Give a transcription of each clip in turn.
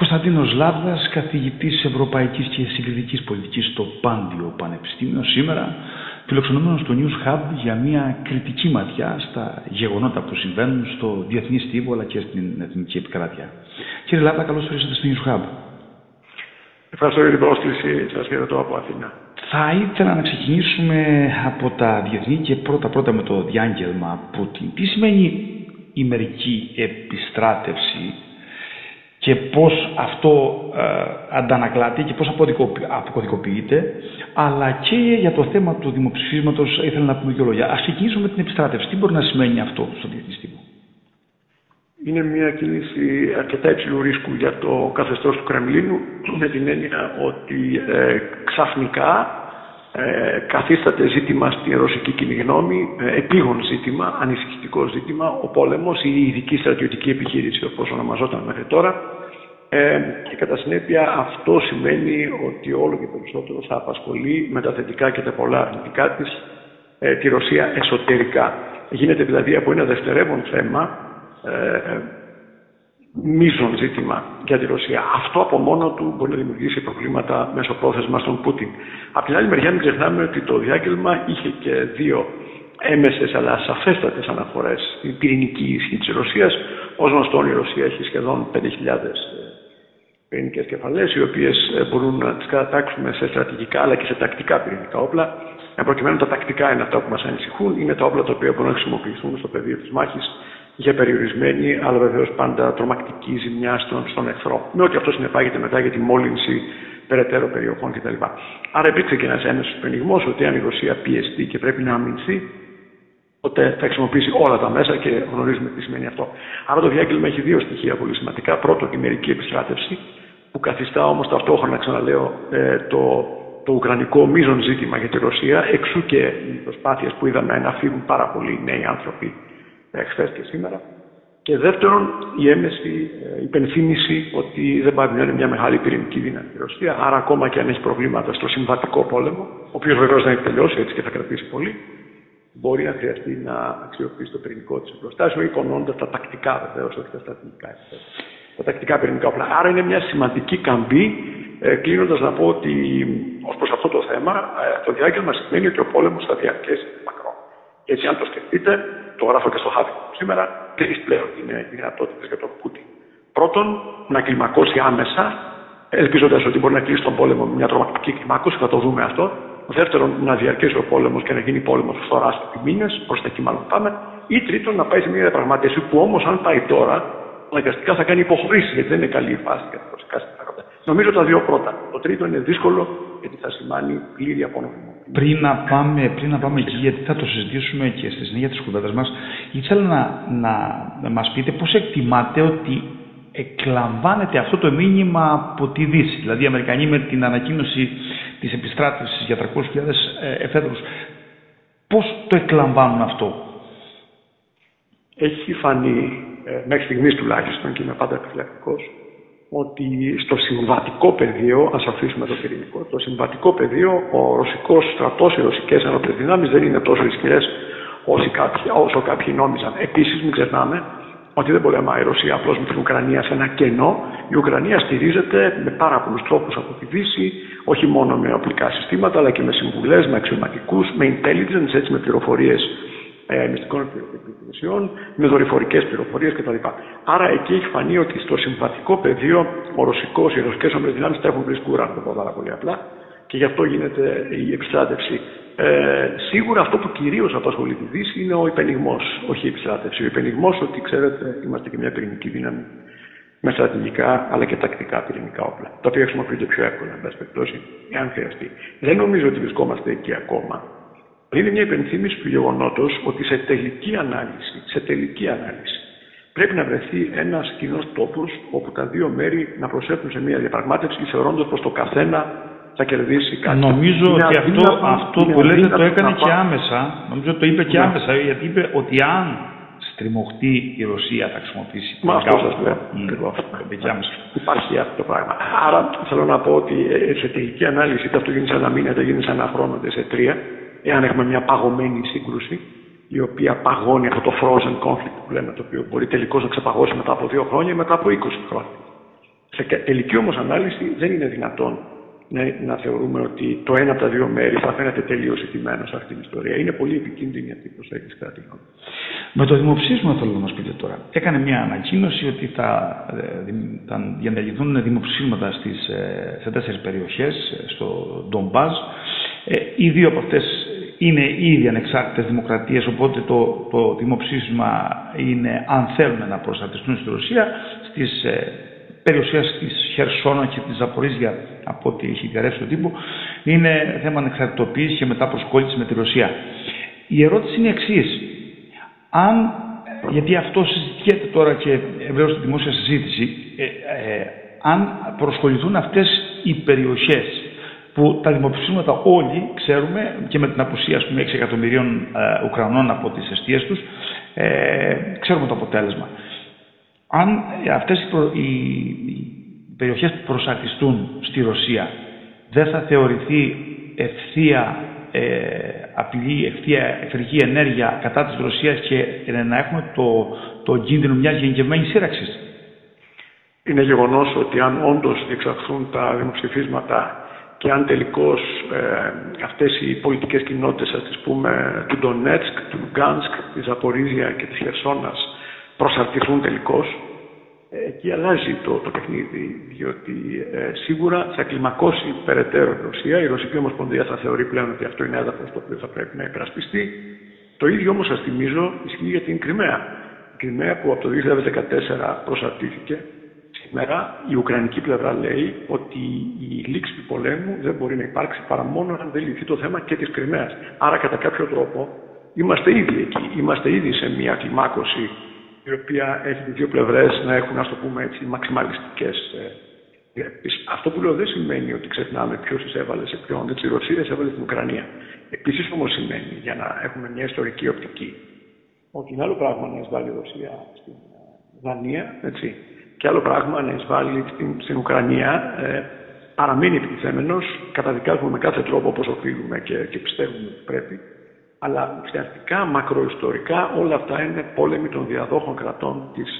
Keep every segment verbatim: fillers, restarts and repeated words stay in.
Κωνσταντίνος Λάβδας, καθηγητής Ευρωπαϊκής και Συγκριτικής Πολιτικής στο Πάντειο Πανεπιστήμιο, σήμερα φιλοξενούμενος στο News Hub για μια κριτική ματιά στα γεγονότα που συμβαίνουν στο διεθνή στίβο αλλά και στην εθνική επικράτεια. Κύριε Λάβδα, καλώς ήρθατε στο News Hub. Ευχαριστώ για την πρόσκληση. Σας χαιρετώ από Αθήνα. Θα ήθελα να ξεκινήσουμε από τα διεθνή και πρώτα-πρώτα με το διάγγελμα Πούτιν. Τι σημαίνει η μερική επιστράτευση και πώς αυτό ε, αντανακλάται και πώς αποκωδικοποιείται, αλλά και για το θέμα του δημοψηφίσματος ήθελα να πούμε δύο λόγια. Ας ξεκινήσουμε με την επιστράτευση. Τι μπορεί να σημαίνει αυτό στον διεθνιστήριο? Είναι μια κίνηση αρκετά υψηλού ρίσκου για το καθεστώς του Κρεμλίνου, με την έννοια ότι ε, ξαφνικά ε, καθίσταται ζήτημα στην ρωσική κοινή γνώμη, ε, επίγον ζήτημα, ανησυχητικό ζήτημα, ο πόλεμος, η ειδική στρατιωτική επιχείρηση, όπως ονομαζόταν μέχρι τώρα. Ε, και κατά συνέπεια αυτό σημαίνει ότι όλο και περισσότερο θα απασχολεί με τα θετικά και τα πολλά αρνητικά της ε, τη Ρωσία εσωτερικά. Γίνεται δηλαδή από ένα δευτερεύον θέμα Ε, μείζον ζήτημα για τη Ρωσία. Αυτό από μόνο του μπορεί να δημιουργήσει προβλήματα μεσοπρόθεσμα στον Πούτιν. Απ' την άλλη μεριά μην ξεχνάμε ότι το διάγγελμα είχε και δύο έμεσες αλλά σαφέστατες αναφορές. Η πυρηνική ισχύ της Ρωσίας. Ως γνωστόν η Ρωσία έχει σχεδόν πέντε χιλιάδες πυρηνικές κεφαλές, οι οποίες μπορούν να τις κατατάξουμε σε στρατηγικά αλλά και σε τακτικά πυρηνικά όπλα. Εν προκειμένου τα τακτικά είναι αυτά που μας ανησυχούν, είναι τα όπλα τα οποία μπορούν να χρησιμοποιηθούν στο πεδίο της μάχης για περιορισμένη, αλλά βεβαίως πάντα τρομακτική ζημιά στον, στον εχθρό. Με ό,τι αυτό συνεπάγεται μετά για τη μόλυνση περαιτέρω περιοχών κτλ. Άρα υπήρξε και ένας έμεσος πενιγμός ότι αν η Ρωσία πιεστεί και πρέπει να αμυνθεί, τότε θα χρησιμοποιήσει όλα τα μέσα και γνωρίζουμε τι σημαίνει αυτό. Άρα το διάγγελμα έχει δύο στοιχεία πολύ σημαντικά. Πρώτον, η μερική επιστράτευση, που καθιστά όμως ταυτόχρονα, ξαναλέω, ε, το, το ουκρανικό μείζον ζήτημα για τη Ρωσία, εξού και οι προσπάθειες που είδαμε να φύγουν πάρα πολλοί νέοι άνθρωποι χθες και σήμερα. Και δεύτερον, η έμεση υπενθύμηση ότι δεν πάει να είναι μια μεγάλη πυρηνική δύναμη η Ρωσία, άρα ακόμα και αν έχει προβλήματα στο συμβατικό πόλεμο, ο οποίος βεβαίως δεν έχει τελειώσει, έτσι και θα κρατήσει πολύ, μπορεί να χρειαστεί να αξιοποιήσει το πυρηνικό της εμπροστάσεως, εικονώντας τα τακτικά βεβαίως, όχι τα στρατηγικά. Τα τακτικά πυρηνικά όπλα. Άρα είναι μια σημαντική καμπή. Ε, κλείνοντας να πω ότι ως προς αυτό το θέμα, το διάγγελμα σημαίνει ότι ο πόλεμος θα διαρκέσει μακρόν. Έτσι, αν το σκεφτείτε, το γράφω και στο χάρτη σήμερα, τρεις πλέον είναι οι δυνατότητες για τον Πούτιν. Πρώτον, να κλιμακώσει άμεσα, ελπίζοντας ότι μπορεί να κλείσει τον πόλεμο με μια τρομακτική κλιμάκωση, θα το δούμε αυτό. Δεύτερον, να διαρκέσει ο πόλεμος και να γίνει πόλεμος φθοράς επί μήνες, προς τα εκεί μάλλον πάμε. Ή τρίτον, να πάει σε μια διαπραγμάτευση που όμως, αν πάει τώρα, αναγκαστικά θα κάνει υποχωρήσεις, γιατί δεν είναι καλή η φάση για τα ρωσικά συμφέροντα. Νομίζω τα δύο πρώτα. Το τρίτο είναι δύσκολο, γιατί θα σημάνει πλήρη απονομία. Πριν να πάμε, πριν να πάμε εκεί, γιατί θα το συζητήσουμε και στη συνέχεια της κουβέντας μας, ήθελα να, να, να μας πείτε πώς εκτιμάτε ότι εκλαμβάνεται αυτό το μήνυμα από τη Δύση. Δηλαδή, οι Αμερικανοί με την ανακοίνωση της επιστράτευσης για τριακόσιες χιλιάδες εφέδρους, πώς το εκλαμβάνουν αυτό? Έχει φανεί, ε, μέχρι στιγμής τουλάχιστον, και είμαι πάντα επιφυλακτικός, ότι στο συμβατικό πεδίο, ας αφήσουμε το πυρηνικό, στο συμβατικό πεδίο ο ρωσικός στρατός, οι ρωσικές ενόπλες δυνάμεις δεν είναι τόσο ισχυρές όσο κάποιοι, όσο κάποιοι νόμιζαν. Επίσης, μην ξεχνάμε ότι δεν πολεμάει η Ρωσία απλώς με την Ουκρανία σε ένα κενό. Η Ουκρανία στηρίζεται με πάρα πολλούς τρόπους από τη Δύση, όχι μόνο με οπλικά συστήματα, αλλά και με συμβουλές, με αξιωματικούς, με intelligence, έτσι, με πληροφορίες Ε, μυστικών υπηρεσιών, με δορυφορικές πληροφορίες κτλ. Άρα εκεί έχει φανεί ότι στο συμβατικό πεδίο ο Ρωσικός, οι ρωσικές ομάδες δυνάμεις τα έχουν βρει σκούρα, να το πω πάρα πολύ απλά, και γι' αυτό γίνεται η επιστράτευση. Ε, σίγουρα αυτό που κυρίως απασχολεί τη Δύση είναι ο υπενιγμός, όχι η επιστράτευση. Ο υπενιγμός ότι, ξέρετε, είμαστε και μια πυρηνική δύναμη με στρατηγικά αλλά και τακτικά πυρηνικά όπλα, τα οποία χρησιμοποιούνται πιο εύκολα, εν πάση περιπτώσει, εάν χρειαστεί. Δεν νομίζω ότι βρισκόμαστε εκεί ακόμα. Είναι μια υπενθύμηση του γεγονότος ότι σε τελική ανάλυση, σε τελική ανάλυση πρέπει να βρεθεί ένας κοινός τόπος όπου τα δύο μέρη να προσέλθουν σε μια διαπραγμάτευση, θεωρώντας πως το καθένα θα κερδίσει κάτι. Νομίζω είναι ότι αδύνατο, αυτό, αυτό που λέτε το έκανε και άμεσα. Νομίζω ότι το είπε και ναι. άμεσα, γιατί είπε ότι αν στριμωχτεί η Ρωσία θα χρησιμοποιήσει. Μα αυτό σας λέω. Υπάρχει αυτό το πράγμα. Άρα θέλω να πω ότι σε τελική ανάλυση, είτε αυτό γίνει σε ένα μήνα, είτε γίνει σε ένα χρόνο, είτε σε τρία, εάν έχουμε μια παγωμένη σύγκρουση, η οποία παγώνει αυτό το frozen conflict που λέμε, το οποίο μπορεί τελικώς να ξεπαγώσει μετά από δύο χρόνια ή μετά από είκοσι χρόνια. Σε τελική όμως ανάλυση δεν είναι δυνατόν να, να θεωρούμε ότι το ένα από τα δύο μέρη θα φαίνεται τελείως ηττημένο σε αυτή την ιστορία. Είναι πολύ επικίνδυνη αυτή η προσέγγιση κρατών. Με το δημοψήφισμα θέλω να μας πείτε τώρα. Έκανε μια ανακοίνωση ότι θα, θα διανεργηθούν δημοψήφισματα στις, σε τέσσερις περιοχές, στο Ντομπάζ. Ε, οι δύο από αυτές είναι ήδη ανεξάρτητες δημοκρατίες, οπότε το, το δημοψήφισμα είναι αν θέλουν να προστατευτούν στη Ρωσία, στις ε, περιουσίας της Χερσόνα και της Ζαπορίζια, από ό,τι έχει καρέψει ο τύπο, είναι θέμα ανεξαρτητοποίησης και μετά προσκόλληση με τη Ρωσία. Η ερώτηση είναι η εξής. Αν, γιατί αυτό συζητιέται τώρα και ευρέως στη δημόσια συζήτηση, ε, ε, αν προσχοληθούν αυτές οι περιοχές που τα δημοψηφίσματα όλοι ξέρουμε και με την απουσία ας πούμε έξι εκατομμυρίων ε, Ουκρανών από τις εστίες τους, ε, ξέρουμε το αποτέλεσμα. Αν αυτές οι, προ... οι... οι περιοχές που προσαρτιστούν στη Ρωσία δεν θα θεωρηθεί ευθεία ε, απειλή, ευθεία εχθρική ενέργεια κατά της Ρωσίας και ε, να έχουμε το, το κίνδυνο μιας γενικευμένης σύραξης. Είναι γεγονός ότι αν όντως διεξαχθούν τα δημοψηφίσματα και αν τελικώς ε, αυτές οι πολιτικές κοινότητες, ας τις πούμε, του Ντονέτσκ, του Λουγκάνσκ, της Ζαπορίζια και της Χερσόνας προσαρτηθούν τελικώς, εκεί αλλάζει το, το παιχνίδι, διότι ε, σίγουρα θα κλιμακώσει περαιτέρω η Ρωσία. Η Ρωσική Ομοσπονδία θα θεωρεί πλέον ότι αυτό είναι έδαφος το οποίο θα πρέπει να υπερασπιστεί. Το ίδιο όμως, σας θυμίζω, ισχύει για την Κριμαία. Η Κριμαία που από το δύο χιλιάδες δεκατέσσερα προσαρτήθηκε, σήμερα η Ουκρανική πλευρά λέει ότι η λήξη του πολέμου δεν μπορεί να υπάρξει παρά μόνο αν δεν λυθεί το θέμα και της Κριμαίας. Άρα, κατά κάποιο τρόπο, είμαστε ήδη εκεί. Είμαστε ήδη σε μια κλιμάκωση, η οποία έχει τις δύο πλευρές να έχουν, ας το πούμε έτσι, μαξιμαλιστικές διέπειες. Αυτό που λέω δεν σημαίνει ότι ξεχνάμε ποιος έβαλε σε ποιον. Η Ρωσία έβαλε την Ουκρανία. Επίσης όμως σημαίνει, για να έχουμε μια ιστορική οπτική, ότι είναι άλλο πράγμα να εισβάλλει η Ρωσία στην Δανία, έτσι, και άλλο πράγμα να εισβάλλει στην, στην Ουκρανία. Ε, παραμείνει επιτιθέμενος, καταδικάζουμε με κάθε τρόπο όπως οφείλουμε και, και πιστεύουμε ότι πρέπει. Αλλά ουσιαστικά, μακροϊστορικά, όλα αυτά είναι πόλεμοι των διαδόχων κρατών της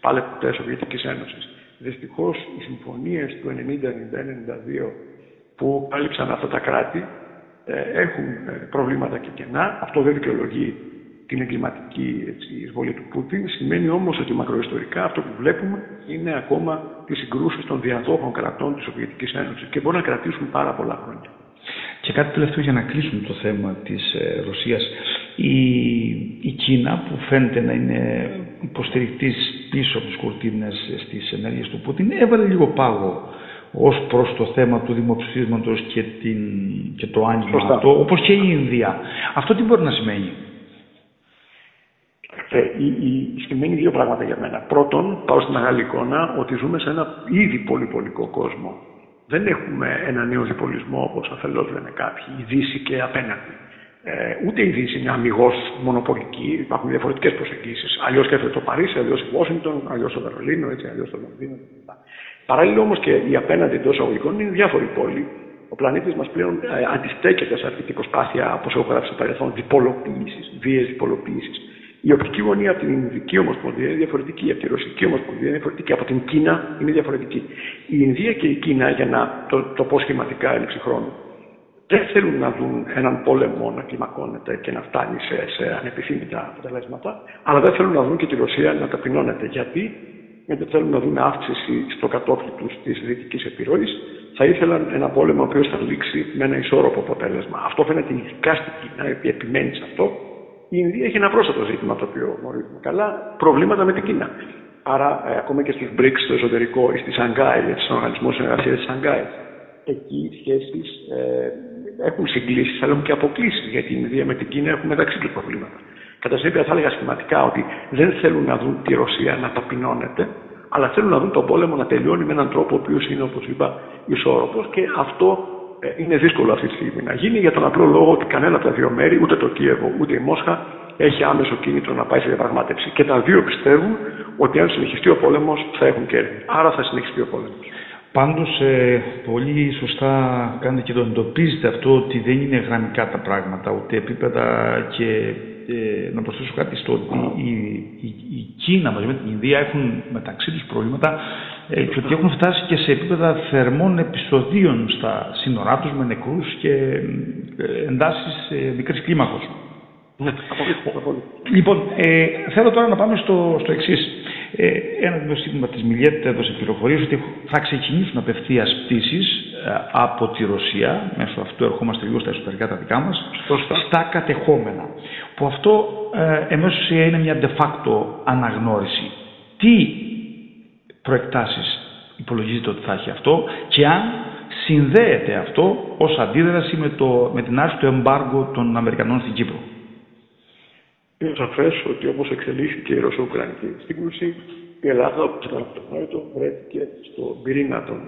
πάλι ποτέ Σοβιετικής Ένωσης. Δυστυχώς, οι συμφωνίες του ενενήντα ενενήντα ένα ενενήντα δύο που κάλυψαν αυτά τα κράτη έχουν προβλήματα και κενά. Αυτό δεν δικαιολογεί την εγκληματική έτσι, εισβολή του Πούτιν. Σημαίνει όμως ότι μακροϊστορικά αυτό που βλέπουμε είναι ακόμα τις συγκρούσεις των διαδόχων κρατών της Σοβιετικής Ένωσης και μπορεί να κρατήσουν πάρα πολλά χρόνια. Και κάτι τελευταίο για να κλείσουμε το θέμα της ε, Ρωσίας. Η, η Κίνα που φαίνεται να είναι υποστηρικτής πίσω από τις κουρτίνες στις ενέργειες του Πούτιν έβαλε λίγο πάγο ως προς το θέμα του δημοψηφίσματος και, την, και το άνοιγμα αυτό, όπως και η Ινδία. Αυτό τι μπορεί να σημαίνει? Ε, η, η, σημαίνει δύο πράγματα για μένα. Πρώτον, πάω στην μεγάλη εικόνα ότι ζούμε σε ένα ήδη πολυπολικό κόσμο. Δεν έχουμε ένα νέο διπολισμό, όπως αφελώς λένε κάποιοι, η Δύση και απέναντι. Ε, ούτε η Δύση είναι αμιγώς μονοπολική, υπάρχουν διαφορετικές προσεγγίσεις. Αλλιώς σκέφτεται το Παρίσι, αλλιώς η Ουάσινγκτον, αλλιώς το Βερολίνο, έτσι, αλλιώς το Λονδίνο κλπ. Παράλληλα όμως και οι απέναντι εντός αγωγικών είναι διάφοροι πόλοι. Ο πλανήτης μας πλέον ε, αντιστέκεται σε αυτή την προσπάθεια, όπως έχω γράψει στο παρελθόν, διπολοποίησης, βίαιης διπολοποίησης. Η οπτική γωνία από την Ινδική Ομοσπονδία είναι διαφορετική, από τη Ρωσική Ομοσπονδία είναι διαφορετική, από την Κίνα είναι διαφορετική. Η Ινδία και η Κίνα, για να το, το πω σχηματικά έλλειψη χρόνου, δεν θέλουν να δουν έναν πόλεμο να κλιμακώνεται και να φτάνει σε, σε ανεπιθύμητα αποτελέσματα, αλλά δεν θέλουν να δουν και τη Ρωσία να ταπεινώνεται. Γιατί? Γιατί θέλουν να δουν αύξηση στο κατόφλι τους της δυτικής επιρροής. Θα ήθελαν ένα πόλεμο ο οποίος θα λήξει με ένα ισόρροπο αποτέλεσμα. Αυτό φαίνεται ειδικά στην Κίνα, η οποία επιμένει σε αυτό. Η Ινδία έχει ένα πρόσθετο ζήτημα το οποίο γνωρίζουμε καλά, προβλήματα με την Κίνα. Άρα, ε, ακόμα και στους μπρικς, στο εσωτερικό, ή στη Σανγκάη, για τον Οργανισμό Συνεργασίας της Σανγκάη, εκεί οι σχέσεις ε, έχουν συγκλήσεις, αλλά έχουν και αποκλήσεις, γιατί η Ινδία με την Κίνα έχουν μεταξύ τους προβλήματα. Κατά συνέπεια, θα έλεγα σχηματικά ότι δεν θέλουν να δουν τη Ρωσία να ταπεινώνεται, αλλά θέλουν να δουν τον πόλεμο να τελειώνει με έναν τρόπο ο οποίος είναι, όπως είπα, ισόρροπος και αυτό. Είναι δύσκολο αυτή τη στιγμή να γίνει για τον απλό λόγο ότι κανένα από τα δύο μέρη, ούτε το Κίεβο ούτε η Μόσχα, έχει άμεσο κίνητρο να πάει σε διαπραγμάτευση. Και τα δύο πιστεύουν ότι αν συνεχιστεί ο πόλεμος θα έχουν κέρδη. Άρα θα συνεχιστεί ο πόλεμος. Πάντως, ε, πολύ σωστά κάνετε και το εντοπίζετε αυτό ότι δεν είναι γραμμικά τα πράγματα, ούτε επίπεδα. Και ε, να προσθέσω κάτι στο ότι η, η, η Κίνα μαζί με την Ινδία έχουν μεταξύ τους προβλήματα και ότι έχουν φτάσει και σε επίπεδα θερμών επεισοδίων στα σύνορά τους με νεκρούς και εντάσεις μικρής κλίμακος. Λοιπόν, ε, θέλω τώρα να πάμε στο, στο εξής. Ε, ένα σύστημα της Μιλιέτης έδωσε πληροφορίες ότι θα ξεκινήσουν απευθείας πτήσεις από τη Ρωσία, μέσω αυτού ερχόμαστε λίγο στα εσωτερικά τα δικά μας, στα κατεχόμενα. Που αυτό ε, εμέσως είναι μια de facto αναγνώριση. Τι προεκτάσεις υπολογίζεται ότι θα έχει αυτό και αν συνδέεται αυτό ως αντίδραση με, το, με την άρση του εμπάργου των Αμερικανών στην Κύπρο. Είναι σαφές ότι όπως εξελίχθηκε η Ρωσο-Ουκρανική σύγκρουση, η Ελλάδα, όπως ήταν αυτονόητο, βρέθηκε στον πυρήνα των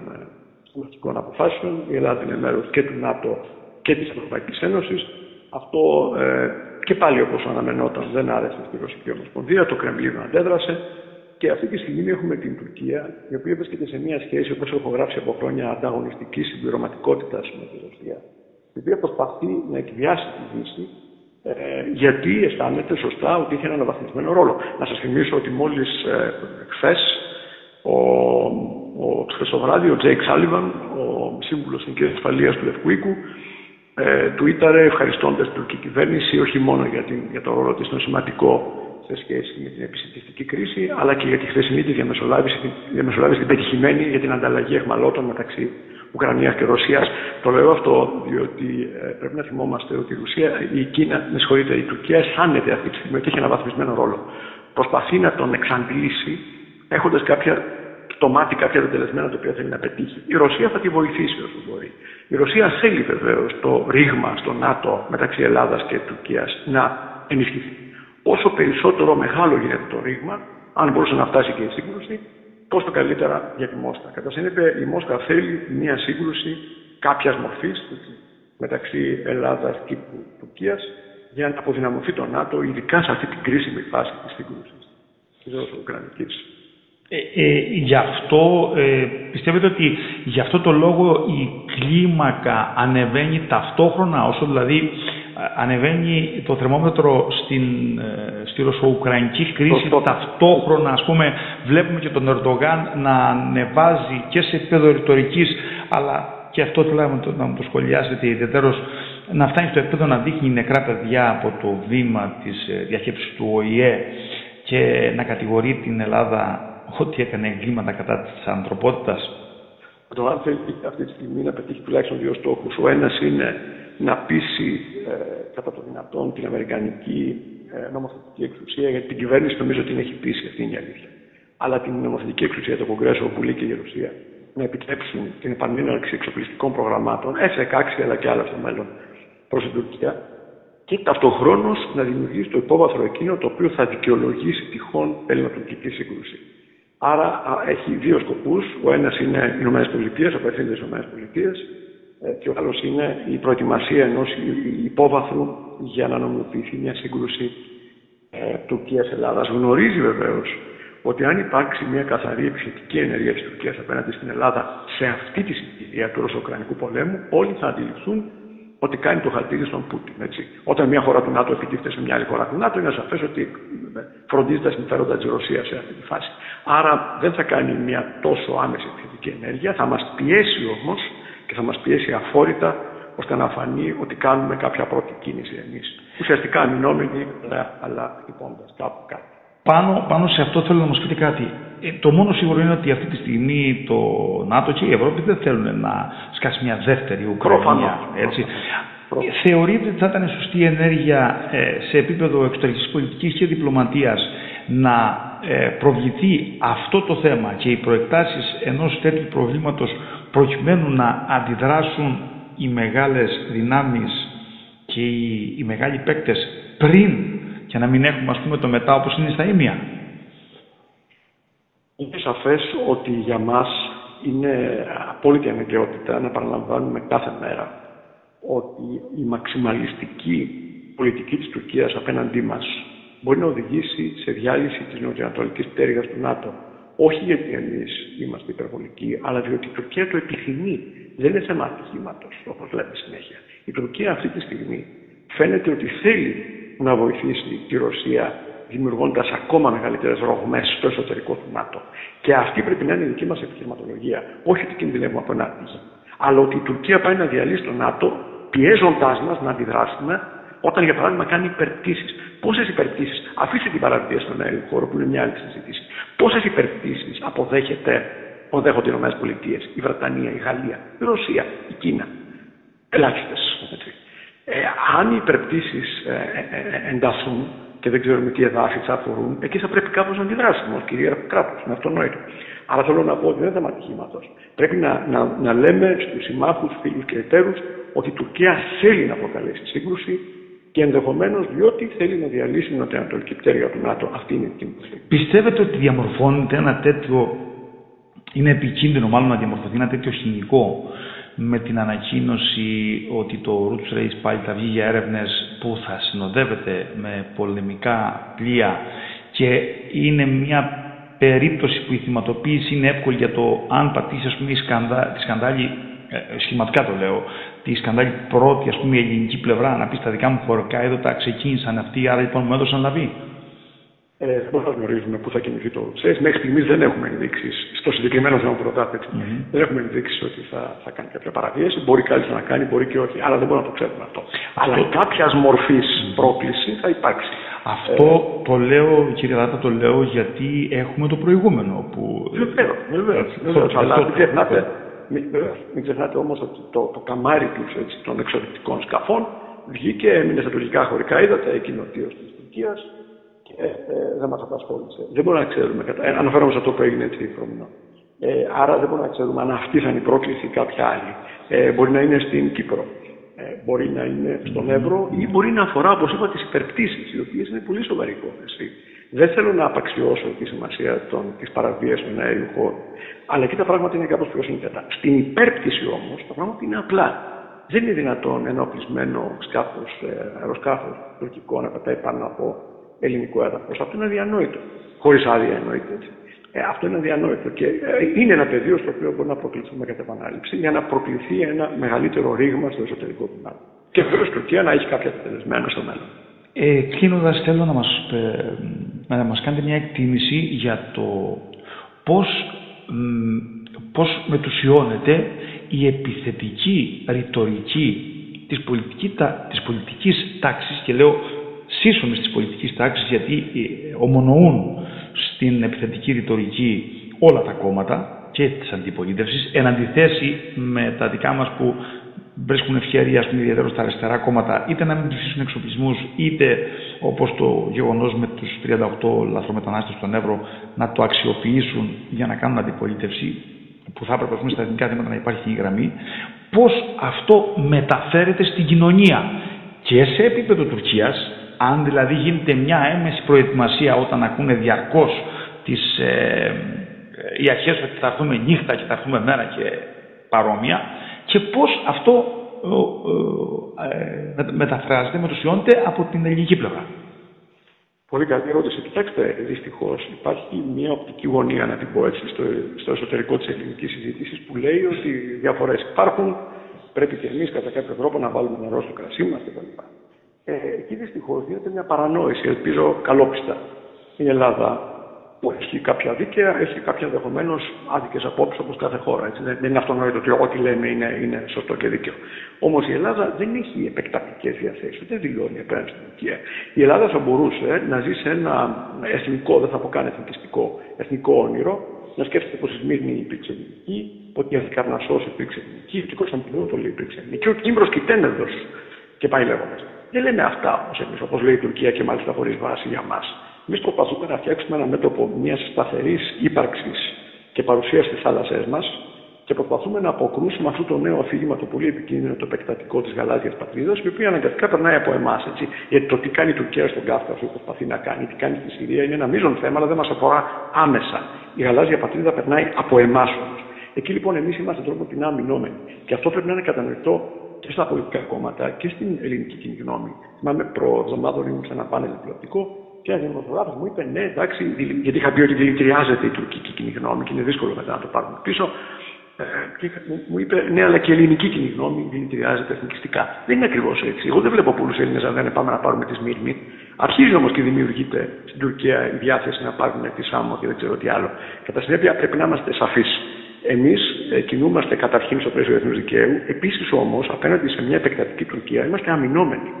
πολιτικών αποφάσεων. Η Ελλάδα είναι μέρος και του ΝΑΤΟ και της Ευρωπαϊκής Ένωσης. Αυτό ε, και πάλι όπως αναμενόταν δεν άρεσε στη Ρωσική Ομοσπονδία, το Κρεμλίνο αντέδρασε. Και αυτή τη στιγμή έχουμε την Τουρκία, η οποία βρίσκεται σε μια σχέση, όπως έχω γράψει από χρόνια, ανταγωνιστικής συμπληρωματικότητας με τη Ρωσία, η οποία προσπαθεί να εκβιάσει τη Δύση. Ε, γιατί αισθάνεται σωστά ότι είχε έναν αναβαθμισμένο ρόλο. Να σας θυμίσω ότι μόλις ε, χθες ο, ο, χθες το βράδυ ο Τζέικ Σάλιβαν, ο σύμβουλος Εθνικής Ασφαλείας του Λευκού Οίκου, ε, τουίταρε ευχαριστώντας την τουρκική κυβέρνηση όχι μόνο για, την, για το ρόλο της στον σημαντικό σε σχέση με την επισητιστική κρίση, αλλά και για τη χθεσινή τη διαμεσολάβηση, διαμεσολάβηση την πετυχημένη για την ανταλλαγή αιχμαλώτων μεταξύ Ουκρανίας και Ρωσίας. Το λέω αυτό διότι ε, πρέπει να θυμόμαστε ότι η, Ρωσία, η Κίνα, με συγχωρείτε, η Τουρκία αισθάνεται αυτή τη στιγμή ότι έχει ένα βαθμισμένο ρόλο. Προσπαθεί να τον εξαντλήσει, έχοντας κάποια το μάτι, κάποια δεντελεσμένα τα οποία θέλει να πετύχει. Η Ρωσία θα τη βοηθήσει όσο μπορεί. Η Ρωσία θέλει βεβαίως το ρήγμα στο ΝΑΤΟ μεταξύ Ελλάδας και Τουρκίας να ενισχυθεί. Όσο περισσότερο μεγάλο γίνεται το ρήγμα, αν μπορούσε να φτάσει και η σύγκρουση, τόσο καλύτερα για τη Μόσχα. Κατά συνέπεια, η Μόσχα θέλει μια σύγκρουση κάποια μορφή μεταξύ Ελλάδας και Τουρκίας για να αποδυναμωθεί το ΝΑΤΟ, ειδικά σε αυτή την κρίσιμη φάση της σύγκρουσης της Ρωσο-Ουκρανικής. Ε, ε, γι' αυτό ε, πιστεύετε ότι γι' αυτό το λόγο η κλίμακα ανεβαίνει ταυτόχρονα, όσο δηλαδή ανεβαίνει το θερμόμετρο στην, στη ρωσο-ουκρανική κρίση, το, το. ταυτόχρονα ας πούμε βλέπουμε και τον Ερντογάν να ανεβάζει και σε επίπεδο ρητορικής, αλλά και αυτό τουλάχιστον να μου το σχολιάσετε ιδιαίτερως, να φτάνει στο επίπεδο να δείχνει νεκρά παιδιά από το βήμα της διαχείρισης του Ο Υ Ε και να κατηγορεί την Ελλάδα ότι έκανε εγκλήματα κατά της ανθρωπότητας. Ο Ερντογάν θέλει αυτή τη στιγμή να πετύχει τουλάχιστον δύο στόχους. Ο ένας είναι να πείσει ε, κατά το δυνατόν την αμερικανική ε, νομοθετική εξουσία, γιατί την κυβέρνηση νομίζω την έχει πείσει, αυτή είναι η αλήθεια. Αλλά την νομοθετική εξουσία, το Κογκρέσο, Βουλή και η Ρωσία, να επιτρέψουν την επανέναρξη εξοπλιστικών προγραμμάτων, Εφ δεκαέξι αλλά και άλλα στο μέλλον, προς την Τουρκία, και ταυτοχρόνως να δημιουργήσει το υπόβαθρο εκείνο το οποίο θα δικαιολογήσει τυχόν ελληνοτουρκική σύγκρουση. Άρα έχει δύο σκοπούς. Ο ένας είναι οι ΗΠΑ, ο απευθύνεται στις ΗΠΑ. Και ο άλλος είναι η προετοιμασία ενός υπόβαθρου για να νομιμοποιηθεί μια σύγκρουση ε, Τουρκίας-Ελλάδας. Γνωρίζει βεβαίως ότι αν υπάρξει μια καθαρή επιθετική ενέργεια της Τουρκίας απέναντι στην Ελλάδα σε αυτή τη συγκυρία του Ρωσο-Ουκρανικού πολέμου, όλοι θα αντιληφθούν ότι κάνει το χαρτί στον Πούτιν. Έτσι. Όταν μια χώρα του ΝΑΤΟ επιτίθεται σε μια άλλη χώρα του ΝΑΤΟ, είναι σαφές ότι φροντίζει τα συμφέροντα της Ρωσίας σε αυτή τη φάση. Άρα δεν θα κάνει μια τόσο άμεση επιθετική ενέργεια, θα μας πιέσει όμως. Και θα μας πιέσει αφόρητα ώστε να φανεί ότι κάνουμε κάποια πρώτη κίνηση εμείς. Ουσιαστικά αμυνόμενοι, αλλά χτυπώντας κάπου κάτι. Πάνω, πάνω σε αυτό θέλω να μας πείτε κάτι. Ε, το μόνο σίγουρο είναι ότι αυτή τη στιγμή το ΝΑΤΟ και η Ευρώπη δεν θέλουν να σκάσει μια δεύτερη Ουκρανία. Προφανώς. Έτσι. Προφανώς. Θεωρείτε ότι θα ήταν σωστή ενέργεια ε, σε επίπεδο εξωτερικής πολιτικής και διπλωματίας να ε, προβληθεί αυτό το θέμα και οι προεκτάσεις ενός τέτοιου προβλήματος, προκειμένου να αντιδράσουν οι μεγάλες δυνάμεις και οι, οι μεγάλοι παίκτες πριν και να μην έχουμε, ας πούμε, το μετά όπως είναι στα ήμια. Είναι σαφές ότι για μας είναι απόλυτη αναγκαιότητα να παραλαμβάνουμε κάθε μέρα ότι η μαξιμαλιστική πολιτική της Τουρκίας απέναντί μας μπορεί να οδηγήσει σε διάλυση της νοτιοανατολικής πτέρυγας του ΝΑΤΟ. Όχι γιατί εμείς είμαστε υπερβολικοί, αλλά διότι η Τουρκία το επιθυμεί. Δεν είναι θέμα ατυχήματος, όπως λέμε συνέχεια. Η Τουρκία αυτή τη στιγμή φαίνεται ότι θέλει να βοηθήσει τη Ρωσία δημιουργώντας ακόμα μεγαλύτερες ρογμές στο εσωτερικό του ΝΑΤΟ. Και αυτή πρέπει να είναι η δική μας επιχειρηματολογία. Όχι ότι κινδυνεύουμε από ένα άτυχημα, αλλά ότι η Τουρκία πάει να διαλύσει το ΝΑΤΟ, πιέζοντάς μας να αντιδράσουμε όταν, για παράδειγμα, κάνει υπερπτήσεις. Πόσες υπερπτήσεις, αφήστε την παρατηρία στον αέριο χώρο, που είναι μια άλλη συζήτηση. Πόσες υπερπτήσεις αποδέχεται, αποδέχονται οι ΗΠΑ, η Βρετανία, η Γαλλία, η Ρωσία, η Κίνα. Ελάχιστες. Ε, αν οι υπερπτήσεις ε, ε, ενταθούν και δεν ξέρουμε τι εδάφη θα αφορούν, εκεί θα πρέπει κάπως να αντιδράσουμε ως κυρίαρχο κράτος. Είναι αυτονόητο. Αλλά θέλω να πω ότι δεν θα είμαι ατυχήματος. Πρέπει να, να, να λέμε στους συμμάχους, φίλους και εταίρους ότι η Τουρκία θέλει να προκαλέσει σύγκρουση και ενδεχομένως διότι θέλει να διαλύσει την νοτιοανατολική πτέρυγα του ΝΑΤΟ. Αυτή είναι η κίνηση. Πιστεύετε ότι διαμορφώνεται ένα τέτοιο. Είναι επικίνδυνο, μάλλον, να διαμορφωθεί ένα τέτοιο χημικό με την ανακοίνωση ότι το Roots Race πάλι θα βγει για έρευνες που θα συνοδεύεται με πολεμικά πλοία και είναι μια περίπτωση που η θυματοποίηση είναι εύκολη για το αν πατήσει, ας πούμε, η σκανδά, τη σκανδάλη, ε, σχηματικά το λέω, τη σκανδάλη πρώτη, ας πούμε, η ελληνική πλευρά να πει στα δικά μου χωρικά, εδώ τα ξεκίνησαν αυτοί, άρα λοιπόν μου έδωσαν λαβή. Ε, δεν θα γνωρίζουμε πού θα κινηθεί το Ρούτς Ρέις. Μέχρι στιγμής δεν έχουμε ενδείξεις, στο συγκεκριμένο θέμα που ρωτάτε, mm-hmm. δεν έχουμε ενδείξεις ότι θα, θα κάνει κάποια παραβίαση. Μπορεί κάλλιστα να κάνει, μπορεί και όχι, αλλά δεν μπορούμε να το ξέρουμε αυτό. Αλλά το... κάποια μορφή mm-hmm. πρόκληση θα υπάρξει. Αυτό ε... το λέω, κύριε Λάβδα, το λέω γιατί έχουμε το προηγούμενο. Που... Βεβαίως, αλλά μην ξεχνάτε, ξεχνάτε όμως ότι το, το καμάρι τους, έτσι, των εξορυκτικών σκαφών βγήκε, έμεινε στα τουρκικά χωρικά ύδατα, εκείνο της Τουρκίας. Ε, ε, δεν μας απασχόλησε. Δεν μπορούμε να ξέρουμε. Ε, αναφέρομαι σε αυτό που έγινε έτσι φρομινό. Ε, άρα δεν μπορούμε να ξέρουμε αν αυτή θα είναι η πρόκληση ή κάποια άλλη. Ε, μπορεί να είναι στην Κύπρο, ε, μπορεί να είναι στον Έβρο ή μπορεί να αφορά, όπως είπα, τις υπερπτήσεις, οι οποίες είναι πολύ σοβαρή υπόθεση. Δεν θέλω να απαξιώσω τη σημασία της παραβίας του αέριου χώρου. Αλλά εκεί τα πράγματα είναι κάπως πιο σύνθετα. Στην υπέρπτυση όμως τα πράγματα είναι απλά. Δεν είναι δυνατόν ένα οπλισμένο σκάφος, ε, αεροσκάφος τουρκικό να πετάει πάνω από ελληνικό έδαφος. Αυτό είναι αδιανόητο. Χωρίς άδεια εννοείται. Ε, αυτό είναι αδιανόητο. Και ε, είναι ένα πεδίο στο οποίο μπορεί να προκληθούμε κατά επανάληψη για να προκληθεί ένα μεγαλύτερο ρήγμα στο εσωτερικό του ΝΑΤΟ. Και βέβαια η Τουρκία να έχει κάποια αποτελεσμένα στο μέλλον. Ε, Κλείνοντας, θέλω να μας, ε, να μας κάνετε μια εκτίμηση για το πώς, πώς μετουσιώνεται η επιθετική ρητορική της, πολιτική, τα, της πολιτικής τάξης και λέω σύσσωμες της πολιτικής τάξης, γιατί ομονοούν στην επιθετική ρητορική όλα τα κόμματα και της αντιπολίτευσης, εν αντιθέσει με τα δικά μας που βρίσκουν ευκαιρία, ας πούμε, ιδιαίτερα στα αριστερά κόμματα, είτε να μην ψηφίσουν εξοπλισμούς, είτε όπως το γεγονός με τους τριάντα οκτώ λαθρομετανάστες στον Εύρο να το αξιοποιήσουν για να κάνουν αντιπολίτευση, που θα έπρεπε, ας πούμε, στα εθνικά θέματα να υπάρχει η γραμμή. Πώς αυτό μεταφέρεται στην κοινωνία και σε επίπεδο Τουρκίας. Αν δηλαδή γίνεται μια έμεση προετοιμασία όταν ακούνε διαρκώς τις, ε, οι αρχές ότι θα έρθουμε νύχτα και θα έρθουμε μέρα και παρόμοια, και πώς αυτό ε, ε, μεταφράζεται, μετουσιώνεται από την ελληνική πλευρά. Πολύ καλή ερώτηση. Κοιτάξτε, δυστυχώς υπάρχει μια οπτική γωνία, να την πω έτσι, στο, στο εσωτερικό της ελληνικής συζήτησης που λέει ότι διαφορές υπάρχουν, πρέπει και εμείς κατά κάποιο τρόπο να βάλουμε νερό στο κρασί μας κτλ. Ε, εκεί δυστυχώς γίνεται μια παρανόηση, ελπίζω καλόπιστα. Η Ελλάδα που έχει κάποια δίκαια, έχει κάποια ενδεχομένως άδικες απόψεις όπως κάθε χώρα. Έτσι. Δεν είναι αυτονόητο ότι ό,τι λέμε είναι, είναι σωστό και δίκαιο. Όμως η Ελλάδα δεν έχει επεκτατικές διαθέσεις, δεν δηλώνει απέναντι στην Τουρκία. Η Ελλάδα θα μπορούσε να ζει σε ένα εθνικό, δεν θα πω καν εθνικιστικό, εθνικό όνειρο, να σκέφτεται πως η Σμύρνη υπήρξε ελληνική, ότι η Καρνασσός υπήρξε ελληνική, ότι η Κωνσταντινούπολη υπήρξε ελληνική, ότι η Κύπρος και η Τένεδος και πάει λέγοντας. Δεν λέμε αυτά όμως εμείς, όπως λέει η Τουρκία και μάλιστα χωρίς βάση για μας. Εμείς προσπαθούμε να φτιάξουμε ένα μέτωπο μιας σταθερής ύπαρξης και παρουσίας στις θάλασσές μας και προσπαθούμε να αποκρούσουμε αυτό το νέο αφήγημα, το πολύ επικίνδυνο, το επεκτατικό της γαλάζιας πατρίδας, η οποία αναγκαστικά περνάει από εμάς. Έτσι. Γιατί το τι κάνει η Τουρκία στον Κάφκασο, προσπαθεί να κάνει, τι κάνει στη Συρία, είναι ένα μείζον θέμα, αλλά δεν μας αφορά άμεσα. Η γαλάζια πατρίδα περνάει από εμάς όμως. Εκεί λοιπόν εμείς είμαστε τροποντινά αμυνόμενοι. Και αυτό πρέπει να είναι κατανοητό και στα πολιτικά κόμματα και στην ελληνική κοινή γνώμη. Θυμάμαι προεβδομάδων ήμουν σε ένα πάνελ τηλεοπτικό και ένα δημοσιογράφος μου είπε: ναι, εντάξει, γιατί είχα πει ότι δηλητηριάζεται η τουρκική κοινή γνώμη και είναι δύσκολο μετά να το πάρουμε πίσω. Ε, και μου είπε: ναι, αλλά και η ελληνική κοινή γνώμη δηλητηριάζεται εθνικιστικά. Δεν είναι ακριβώς έτσι. Εγώ δεν βλέπω πολλούς Έλληνες να λένε πάμε να πάρουμε τη Σμύρνη, Αρχίζει όμως και δημιουργείται στην Τουρκία η διάθεση να πάρουν τη Σάμο και δεν ξέρω τι άλλο. Κατά συνέπεια πρέπει να είμαστε σαφείς. Εμείς κινούμαστε καταρχήν στο πλαίσιο διεθνούς δικαίου. Επίσης όμως, απέναντι σε μια επεκτατική Τουρκία, είμαστε αμυνόμενοι.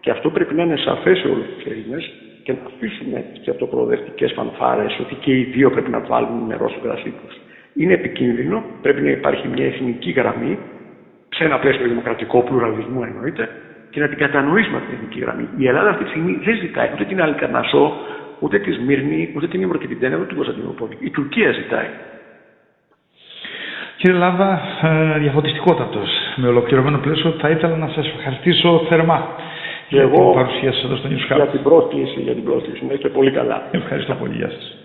Και αυτό πρέπει να είναι σαφές σε όλους τους Έλληνες και να αφήσουμε τις αυτοπροοδευτικές φανφάρες ότι και οι δύο πρέπει να βάλουν νερό στο κρασί τους. Είναι επικίνδυνο, πρέπει να υπάρχει μια εθνική γραμμή, σε ένα πλαίσιο δημοκρατικό πλουραλισμού εννοείται, και να την κατανοήσουμε αυτή την εθνική γραμμή. Η Ελλάδα αυτή τη στιγμή δεν ζητάει ούτε την Αλκανασό, ούτε τη Σμύρνη, ούτε την Ήμρο και την Τένεβο, ούτε την Κωνσταντινούπολη. Η Τουρκία ζητάει. Κύριε Λάβδα, διαφωτιστικότατος, με ολοκληρωμένο πλαίσιο, θα ήθελα να σας ευχαριστήσω θερμά. Και για εγώ την παρουσία σας εδώ στο News Hub. Για την πρόσκληση, για την πρόσκληση. Να είστε πολύ καλά. Ευχαριστώ πολύ. Γεια σας.